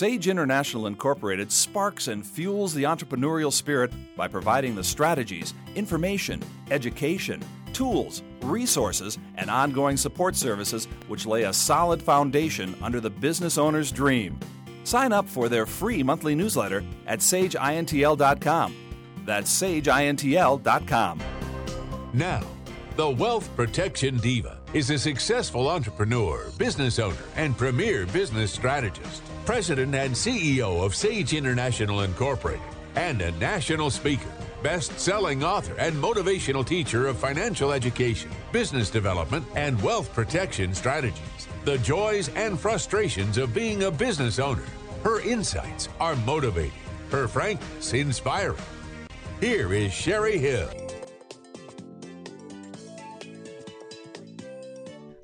Sage International Incorporated sparks and fuels the entrepreneurial spirit by providing the strategies, information, education, tools, resources, and ongoing support services which lay a solid foundation under the business owner's dream. Sign up for their free monthly newsletter at sageintl.com. That's sageintl.com. Now, the Wealth Protection Diva is a successful entrepreneur, business owner, and premier business strategist, president and CEO of Sage International Incorporated, and a national speaker, best-selling author, and motivational teacher of financial education, business development, and wealth protection strategies, the joys and frustrations of being a business owner. Her insights are motivating, her frankness inspiring. Here is Cheri Hill.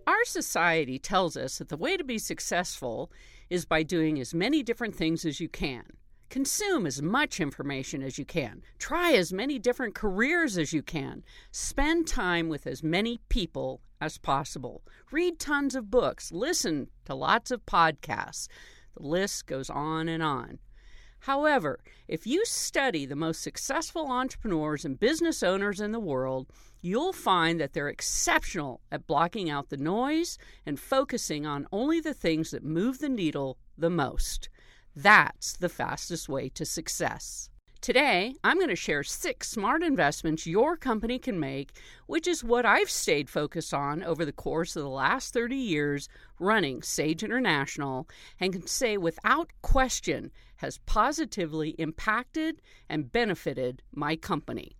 Our society tells us that the way to be successful is by doing as many different things as you can. Consume as much information as you can. Try as many different careers as you can. Spend time with as many people as possible. Read tons of books. Listen to lots of podcasts. The list goes on and on. However, if you study the most successful entrepreneurs and business owners in the world, you'll find that they're exceptional at blocking out the noise and focusing on only the things that move the needle the most. That's the fastest way to success. Today, I'm going to share 6 smart investments your company can make, which is what I've stayed focused on over the course of the last 30 years running Sage International, and can say without question has positively impacted and benefited my company.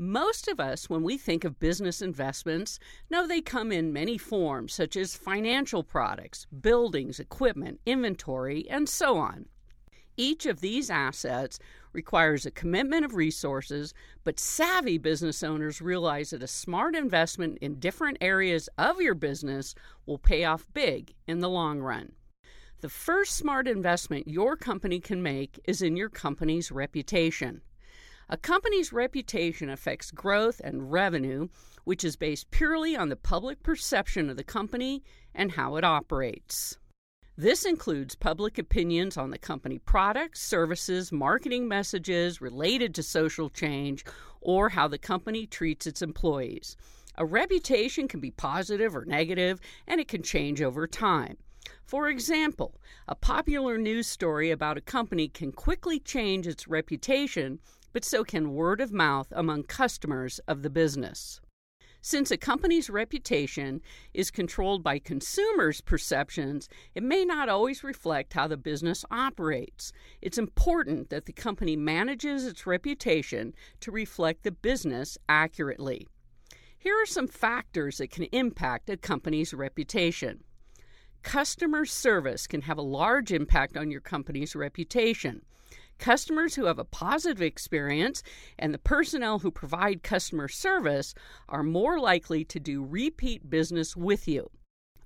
Most of us, when we think of business investments, know they come in many forms, such as financial products, buildings, equipment, inventory, and so on. Each of these assets requires a commitment of resources, but savvy business owners realize that a smart investment in different areas of your business will pay off big in the long run. The first smart investment your company can make is in your company's reputation. A company's reputation affects growth and revenue, which is based purely on the public perception of the company and how it operates. This includes public opinions on the company products, services, marketing messages related to social change, or how the company treats its employees. A reputation can be positive or negative, and it can change over time. For example, a popular news story about a company can quickly change its reputation, but so can word of mouth among customers of the business. Since a company's reputation is controlled by consumers' perceptions, it may not always reflect how the business operates. It's important that the company manages its reputation to reflect the business accurately. Here are some factors that can impact a company's reputation. Customer service can have a large impact on your company's reputation. Customers who have a positive experience and the personnel who provide customer service are more likely to do repeat business with you.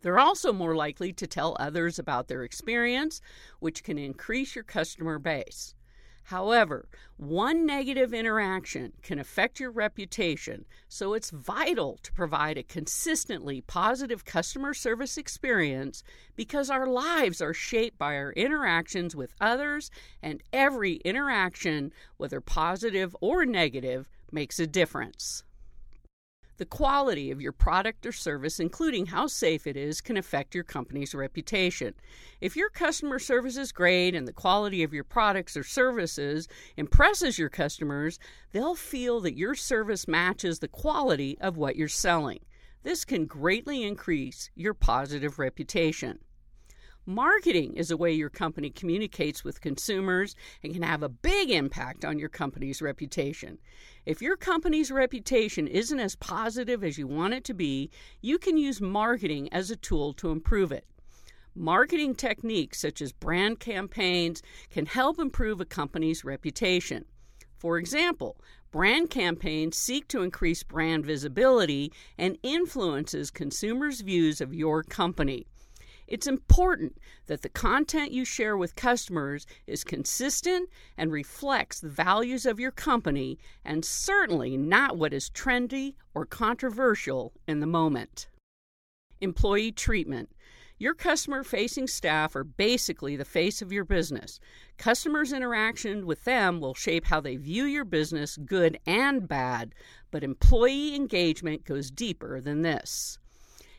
They're also more likely to tell others about their experience, which can increase your customer base. However, one negative interaction can affect your reputation, so it's vital to provide a consistently positive customer service experience because our lives are shaped by our interactions with others, and every interaction, whether positive or negative, makes a difference. The quality of your product or service, including how safe it is, can affect your company's reputation. If your customer service is great and the quality of your products or services impresses your customers, they'll feel that your service matches the quality of what you're selling. This can greatly increase your positive reputation. Marketing is a way your company communicates with consumers and can have a big impact on your company's reputation. If your company's reputation isn't as positive as you want it to be, you can use marketing as a tool to improve it. Marketing techniques such as brand campaigns can help improve a company's reputation. For example, brand campaigns seek to increase brand visibility and influences consumers' views of your company. It's important that the content you share with customers is consistent and reflects the values of your company, and certainly not what is trendy or controversial in the moment. Employee treatment. Your customer-facing staff are basically the face of your business. Customers' interaction with them will shape how they view your business, good and bad, but employee engagement goes deeper than this.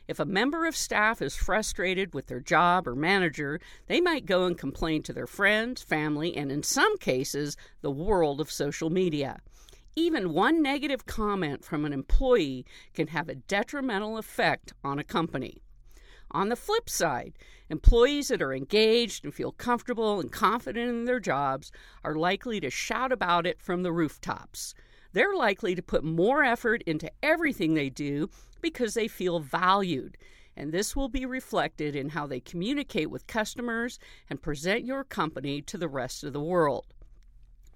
If a member of staff is frustrated with their job or manager, they might go and complain to their friends, family, and in some cases, the world of social media. Even one negative comment from an employee can have a detrimental effect on a company. On the flip side, employees that are engaged and feel comfortable and confident in their jobs are likely to shout about it from the rooftops. They're likely to put more effort into everything they do because they feel valued, and this will be reflected in how they communicate with customers and present your company to the rest of the world.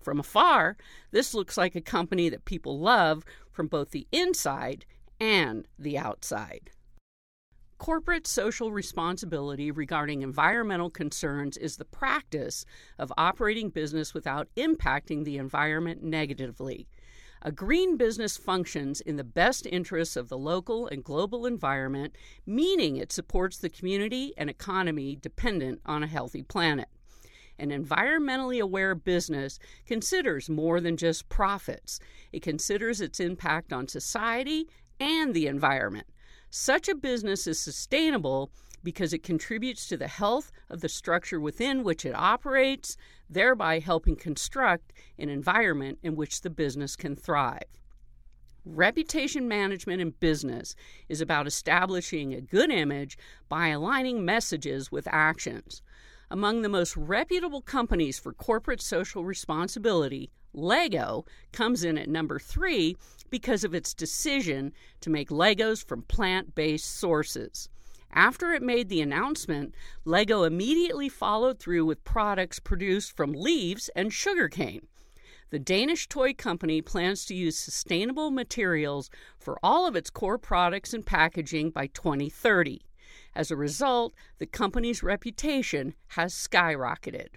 From afar, this looks like a company that people love from both the inside and the outside. Corporate social responsibility regarding environmental concerns is the practice of operating business without impacting the environment negatively. A green business functions in the best interests of the local and global environment, meaning it supports the community and economy dependent on a healthy planet. An environmentally aware business considers more than just profits. It considers its impact on society and the environment. Such a business is sustainable because it contributes to the health of the structure within which it operates, thereby helping construct an environment in which the business can thrive. Reputation management in business is about establishing a good image by aligning messages with actions. Among the most reputable companies for corporate social responsibility, LEGO comes in at number 3 because of its decision to make Legos from plant-based sources. After it made the announcement, LEGO immediately followed through with products produced from leaves and sugarcane. The Danish toy company plans to use sustainable materials for all of its core products and packaging by 2030. As a result, the company's reputation has skyrocketed.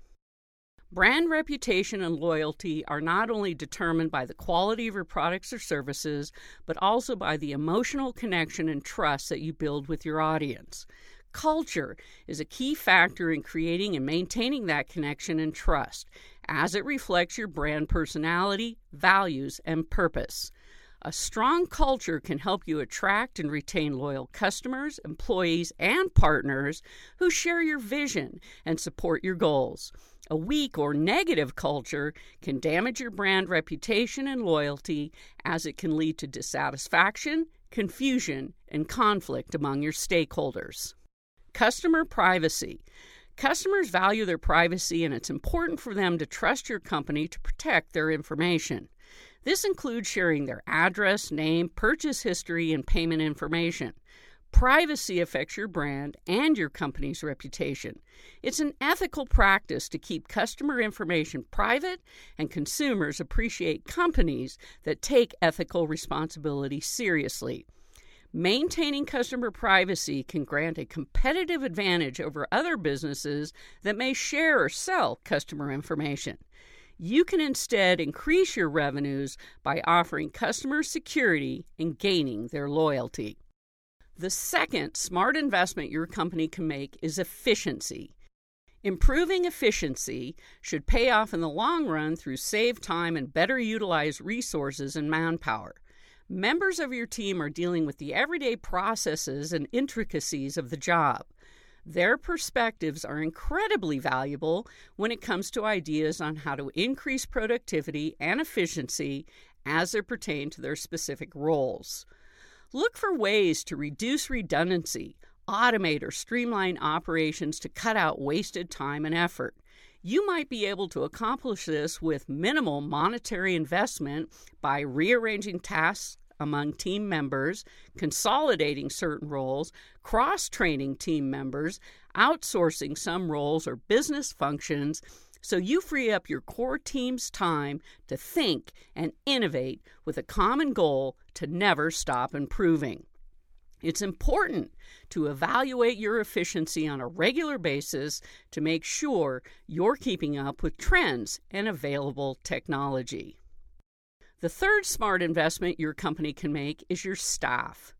Brand reputation and loyalty are not only determined by the quality of your products or services, but also by the emotional connection and trust that you build with your audience. Culture is a key factor in creating and maintaining that connection and trust, as it reflects your brand personality, values, and purpose. A strong culture can help you attract and retain loyal customers, employees, and partners who share your vision and support your goals. A weak or negative culture can damage your brand reputation and loyalty, as it can lead to dissatisfaction, confusion, and conflict among your stakeholders. Customer privacy. Customers value their privacy, and it's important for them to trust your company to protect their information. This includes sharing their address, name, purchase history, and payment information. Privacy affects your brand and your company's reputation. It's an ethical practice to keep customer information private, and consumers appreciate companies that take ethical responsibility seriously. Maintaining customer privacy can grant a competitive advantage over other businesses that may share or sell customer information. You can instead increase your revenues by offering customers security and gaining their loyalty. The second smart investment your company can make is efficiency. Improving efficiency should pay off in the long run through saved time and better utilized resources and manpower. Members of your team are dealing with the everyday processes and intricacies of the job. Their perspectives are incredibly valuable when it comes to ideas on how to increase productivity and efficiency as they pertain to their specific roles. Look for ways to reduce redundancy, automate or streamline operations to cut out wasted time and effort. You might be able to accomplish this with minimal monetary investment by rearranging tasks among team members, consolidating certain roles, cross-training team members, outsourcing some roles or business functions, so you free up your core team's time to think and innovate with a common goal to never stop improving. It's important to evaluate your efficiency on a regular basis to make sure you're keeping up with trends and available technology. The third smart investment your company can make is your staff.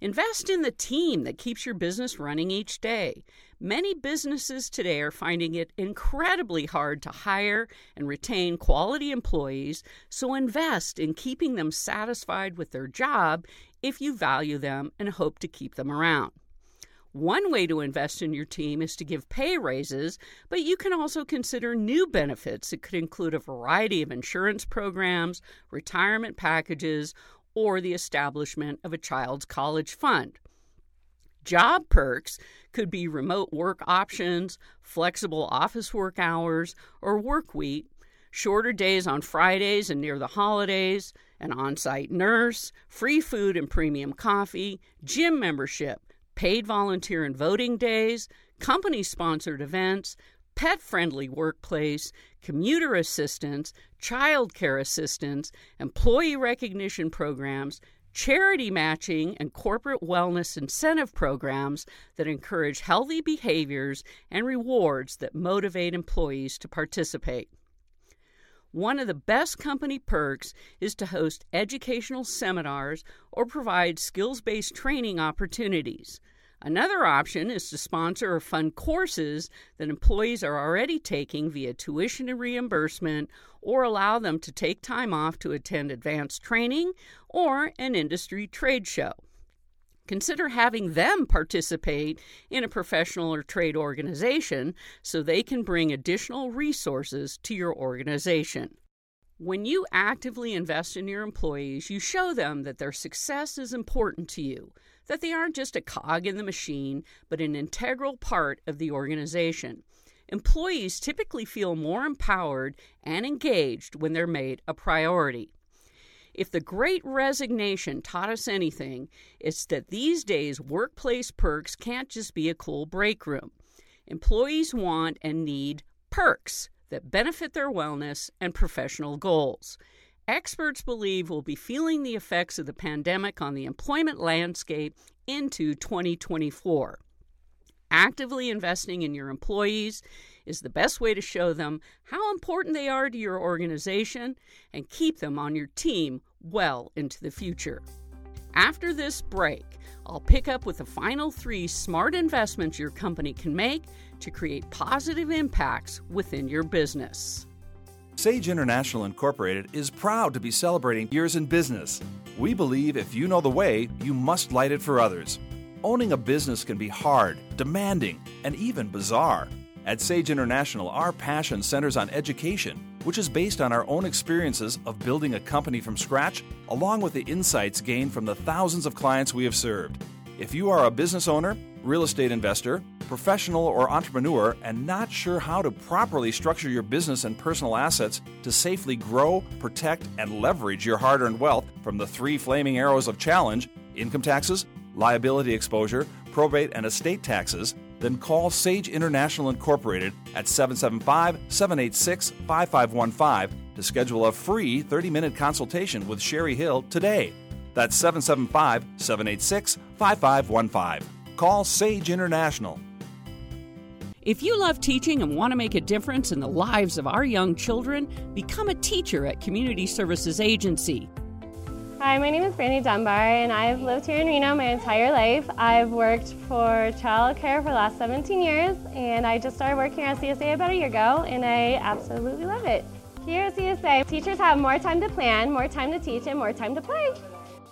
Invest in the team that keeps your business running each day. Many businesses today are finding it incredibly hard to hire and retain quality employees, so invest in keeping them satisfied with their job if you value them and hope to keep them around. One way to invest in your team is to give pay raises, but you can also consider new benefits that could include a variety of insurance programs, retirement packages, or the establishment of a child's college fund. Job perks could be remote work options, flexible office work hours or work week, shorter days on Fridays and near the holidays, an on-site nurse, free food and premium coffee, gym membership, paid volunteer and voting days, company-sponsored events, pet-friendly workplace, commuter assistance, child care assistance, employee recognition programs, charity matching, and corporate wellness incentive programs that encourage healthy behaviors and rewards that motivate employees to participate. One of the best company perks is to host educational seminars or provide skills-based training opportunities. Another option is to sponsor or fund courses that employees are already taking via tuition and reimbursement, or allow them to take time off to attend advanced training or an industry trade show. Consider having them participate in a professional or trade organization so they can bring additional resources to your organization. When you actively invest in your employees, you show them that their success is important to you, that they aren't just a cog in the machine, but an integral part of the organization. Employees typically feel more empowered and engaged when they're made a priority. If the Great Resignation taught us anything, it's that these days workplace perks can't just be a cool break room. Employees want and need perks that benefit their wellness and professional goals. Experts believe we'll be feeling the effects of the pandemic on the employment landscape into 2024. Actively investing in your employees is the best way to show them how important they are to your organization and keep them on your team well into the future. After this break, I'll pick up with the final three smart investments your company can make to create positive impacts within your business. Sage International Incorporated is proud to be celebrating years in business. We believe if you know the way, you must light it for others. Owning a business can be hard, demanding, and even bizarre. At Sage International, our passion centers on education, which is based on our own experiences of building a company from scratch, along with the insights gained from the thousands of clients we have served. If you are a business owner, real estate investor, professional or entrepreneur, and not sure how to properly structure your business and personal assets to safely grow, protect, and leverage your hard-earned wealth from the three flaming arrows of challenge, income taxes, liability exposure, probate and estate taxes, then call Sage International Incorporated at 775-786-5515 to schedule a free 30-minute consultation with Cheri Hill today. That's 775-786-5515. Call Sage International. If you love teaching and want to make a difference in the lives of our young children, become a teacher at Community Services Agency. Hi, my name is Brandi Dunbar, and I've lived here in Reno my entire life. I've worked for child care for the last 17 years, and I just started working at CSA about a year ago, and I absolutely love it. Here at CSA, teachers have more time to plan, more time to teach, and more time to play.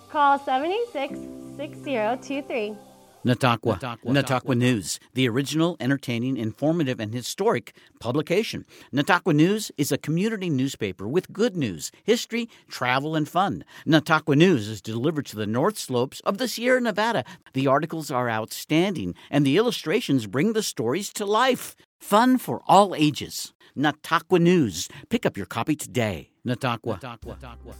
Call 786-6023. Nataqua News, the original, entertaining, informative, and historic publication. Nataqua News is a community newspaper with good news, history, travel, and fun. Nataqua News is delivered to the north slopes of the Sierra Nevada. The articles are outstanding, and the illustrations bring the stories to life. Fun for all ages. Nataqua News. Pick up your copy today. Nataqua.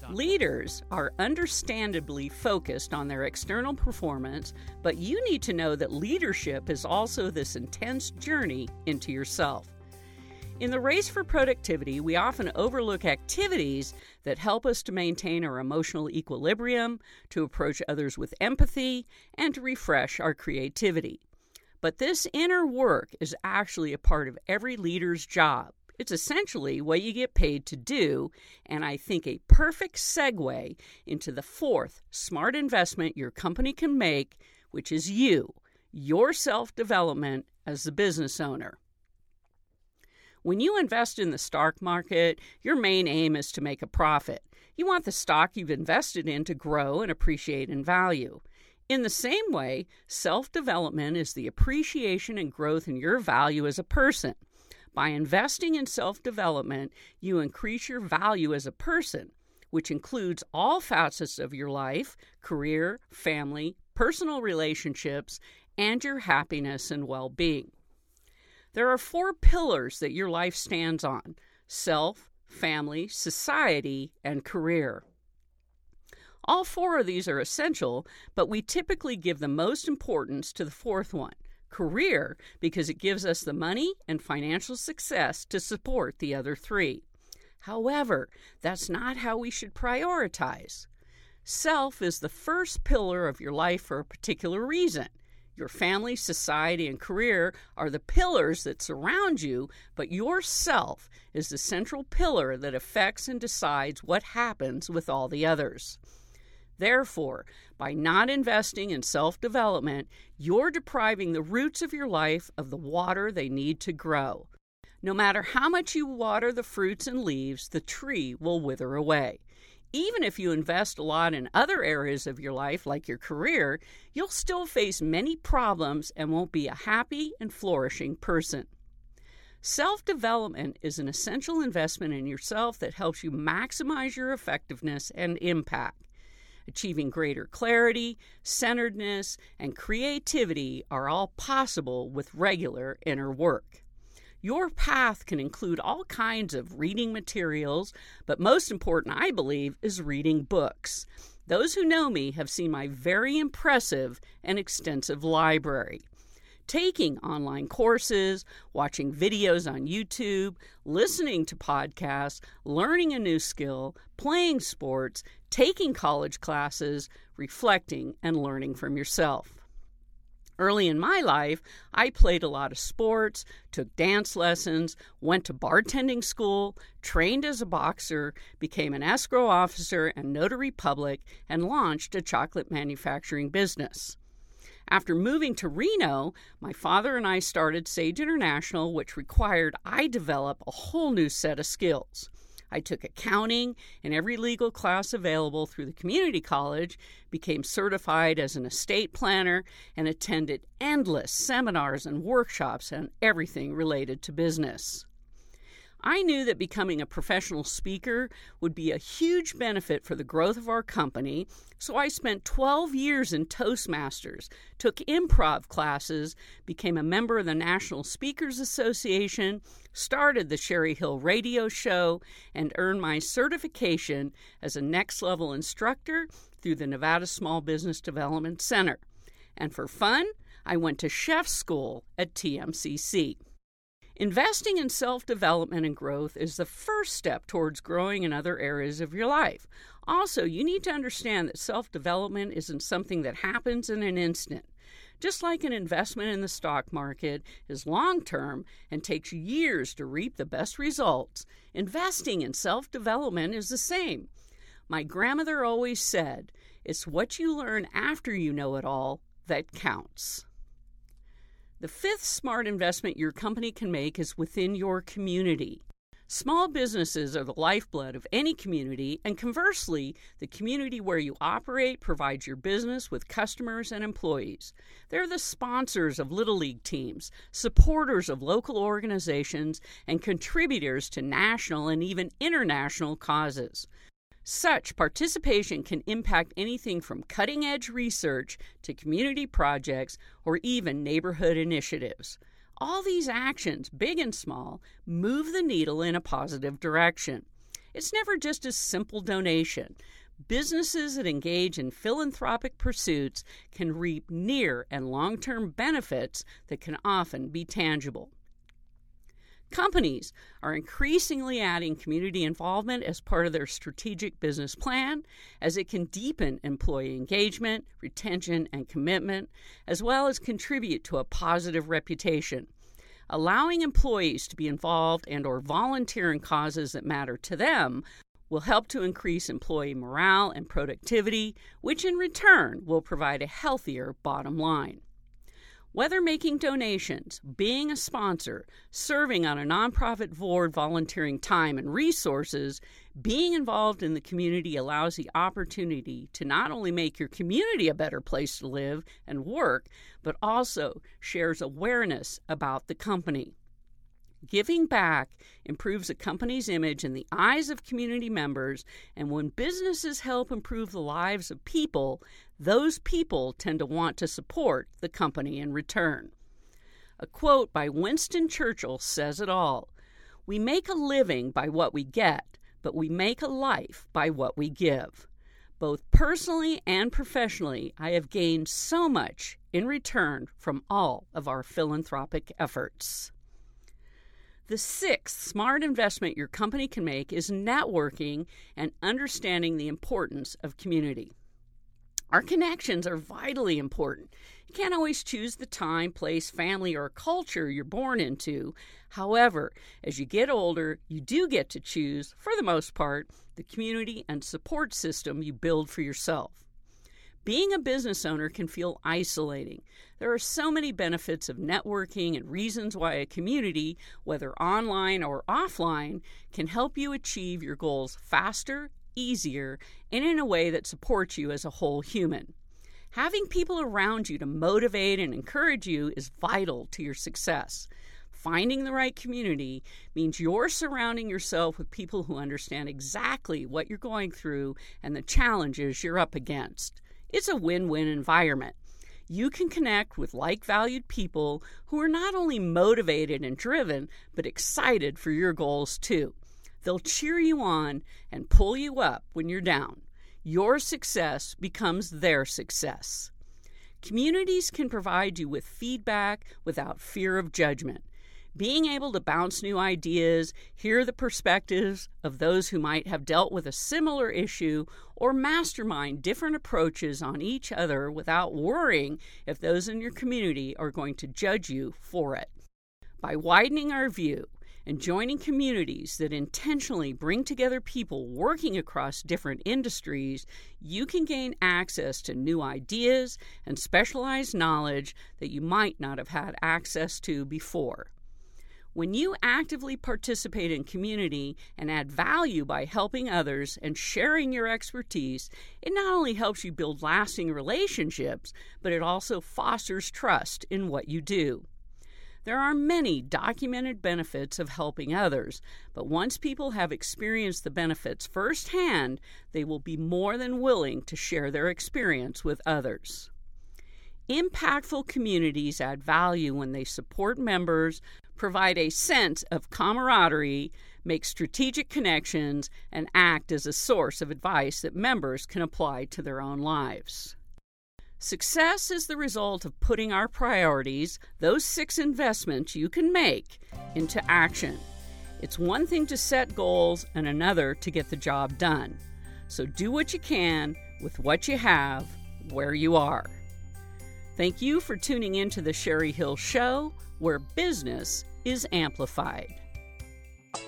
Leaders are understandably focused on their external performance, but you need to know that leadership is also this intense journey into yourself. In the race for productivity, we often overlook activities that help us to maintain our emotional equilibrium, to approach others with empathy, and to refresh our creativity. But this inner work is actually a part of every leader's job. It's essentially what you get paid to do, and I think a perfect segue into the fourth smart investment your company can make, which is you, your self-development as the business owner. When you invest in the stock market, your main aim is to make a profit. You want the stock you've invested in to grow and appreciate in value. In the same way, self-development is the appreciation and growth in your value as a person. By investing in self-development, you increase your value as a person, which includes all facets of your life, career, family, personal relationships, and your happiness and well-being. There are four pillars that your life stands on: self, family, society, and career. All four of these are essential, but we typically give the most importance to the fourth one, career, because it gives us the money and financial success to support the other three. However, that's not how we should prioritize. Self is the first pillar of your life for a particular reason. Your family, society, and career are the pillars that surround you, but yourself is the central pillar that affects and decides what happens with all the others. Therefore, by not investing in self-development, you're depriving the roots of your life of the water they need to grow. No matter how much you water the fruits and leaves, the tree will wither away. Even if you invest a lot in other areas of your life, like your career, you'll still face many problems and won't be a happy and flourishing person. Self-development is an essential investment in yourself that helps you maximize your effectiveness and impact. Achieving greater clarity, centeredness, and creativity are all possible with regular inner work. Your path can include all kinds of reading materials, but most important, I believe, is reading books. Those who know me have seen my very impressive and extensive library. Taking online courses, watching videos on YouTube, listening to podcasts, learning a new skill, playing sports, taking college classes, reflecting, and learning from yourself. Early in my life, I played a lot of sports, took dance lessons, went to bartending school, trained as a boxer, became an escrow officer and notary public, and launched a chocolate manufacturing business. After moving to Reno, my father and I started Sage International, which required I develop a whole new set of skills. I took accounting and every legal class available through the community college, became certified as an estate planner, and attended endless seminars and workshops on everything related to business. I knew that becoming a professional speaker would be a huge benefit for the growth of our company, so I spent 12 years in Toastmasters, took improv classes, became a member of the National Speakers Association, started the Cheri Hill Radio Show, and earned my certification as a next-level instructor through the Nevada Small Business Development Center. And for fun, I went to chef school at TMCC. Investing in self-development and growth is the first step towards growing in other areas of your life. Also, you need to understand that self-development isn't something that happens in an instant. Just like an investment in the stock market is long-term and takes years to reap the best results, investing in self-development is the same. My grandmother always said, "It's what you learn after you know it all that counts." The fifth smart investment your company can make is within your community. Small businesses are the lifeblood of any community, and conversely, the community where you operate provides your business with customers and employees. They're the sponsors of Little League teams, supporters of local organizations, and contributors to national and even international causes. Such participation can impact anything from cutting-edge research to community projects or even neighborhood initiatives. All these actions, big and small, move the needle in a positive direction. It's never just a simple donation. Businesses that engage in philanthropic pursuits can reap near and long-term benefits that can often be tangible. Companies are increasingly adding community involvement as part of their strategic business plan, as it can deepen employee engagement, retention, and commitment, as well as contribute to a positive reputation. Allowing employees to be involved and or volunteer in causes that matter to them will help to increase employee morale and productivity, which in return will provide a healthier bottom line. Whether making donations, being a sponsor, serving on a nonprofit board, volunteering time and resources, being involved in the community allows the opportunity to not only make your community a better place to live and work, but also shares awareness about the company. Giving back improves a company's image in the eyes of community members, and when businesses help improve the lives of people, those people tend to want to support the company in return. A quote by Winston Churchill says it all. "We make a living by what we get, but we make a life by what we give." Both personally and professionally, I have gained so much in return from all of our philanthropic efforts. The sixth smart investment your company can make is networking and understanding the importance of community. Our connections are vitally important. You can't always choose the time, place, family, or culture you're born into. However, as you get older, you do get to choose, for the most part, the community and support system you build for yourself. Being a business owner can feel isolating. There are so many benefits of networking and reasons why a community, whether online or offline, can help you achieve your goals faster, easier, and in a way that supports you as a whole human. Having people around you to motivate and encourage you is vital to your success. Finding the right community means you're surrounding yourself with people who understand exactly what you're going through and the challenges you're up against. It's a win-win environment. You can connect with like-valued people who are not only motivated and driven, but excited for your goals too. They'll cheer you on and pull you up when you're down. Your success becomes their success. Communities can provide you with feedback without fear of judgment. Being able to bounce new ideas, hear the perspectives of those who might have dealt with a similar issue, or mastermind different approaches on each other without worrying if those in your community are going to judge you for it. By widening our view and joining communities that intentionally bring together people working across different industries, you can gain access to new ideas and specialized knowledge that you might not have had access to before. When you actively participate in community and add value by helping others and sharing your expertise, it not only helps you build lasting relationships, but it also fosters trust in what you do. There are many documented benefits of helping others, but once people have experienced the benefits firsthand, they will be more than willing to share their experience with others. Impactful communities add value when they support members, provide a sense of camaraderie, make strategic connections, and act as a source of advice that members can apply to their own lives. Success is the result of putting our priorities, those six investments you can make, into action. It's one thing to set goals and another to get the job done. So do what you can with what you have, where you are. Thank you for tuning in to the Cheri Hill Show, where business is amplified.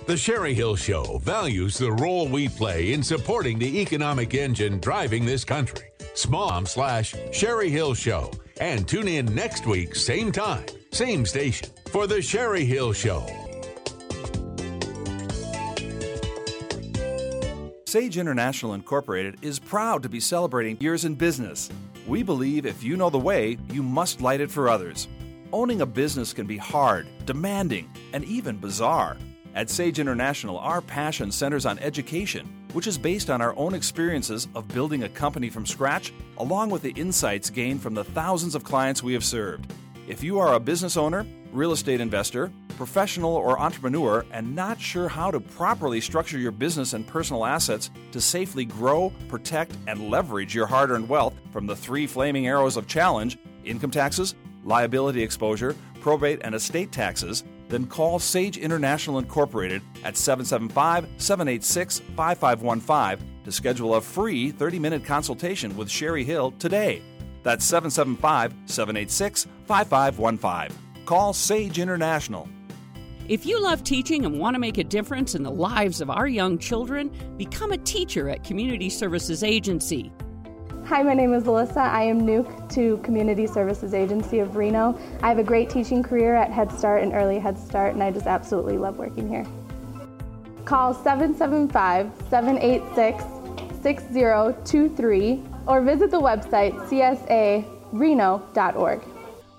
The Cheri Hill Show values the role we play in supporting the economic engine driving this country. SMOM/Cheri Hill Show. And tune in next week, same time, same station, for the Cheri Hill Show. Sage International Incorporated is proud to be celebrating years in business. We believe if you know the way, you must light it for others. Owning a business can be hard, demanding, and even bizarre. At Sage International, our passion centers on education, which is based on our own experiences of building a company from scratch, along with the insights gained from the thousands of clients we have served. If you are a business owner, real estate investor, professional, or entrepreneur, and not sure how to properly structure your business and personal assets to safely grow, protect, and leverage your hard-earned wealth from the three flaming arrows of challenge, income taxes, liability exposure, probate, and estate taxes, then call Sage International Incorporated at 775-786-5515 to schedule a free 30-minute consultation with Cheri Hill today. That's 775-786-5515. call Sage International. If you love teaching and want to make a difference in the lives of our young children, become a teacher at Community Services Agency. Hi, my name is Alyssa. I am new to Community Services Agency of Reno. I have a great teaching career at Head Start and Early Head Start, and I just absolutely love working here. Call 775-786-6023 or visit the website csareno.org.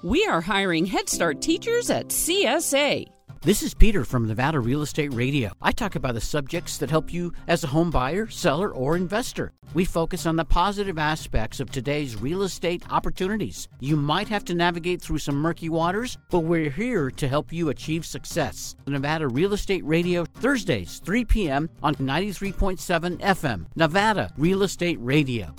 We are hiring Head Start teachers at CSA. This is Peter from Nevada Real Estate Radio. I talk about the subjects that help you as a home buyer, seller, or investor. We focus on the positive aspects of today's real estate opportunities. You might have to navigate through some murky waters, but we're here to help you achieve success. Nevada Real Estate Radio, Thursdays, 3 p.m. on 93.7 FM, Nevada Real Estate Radio.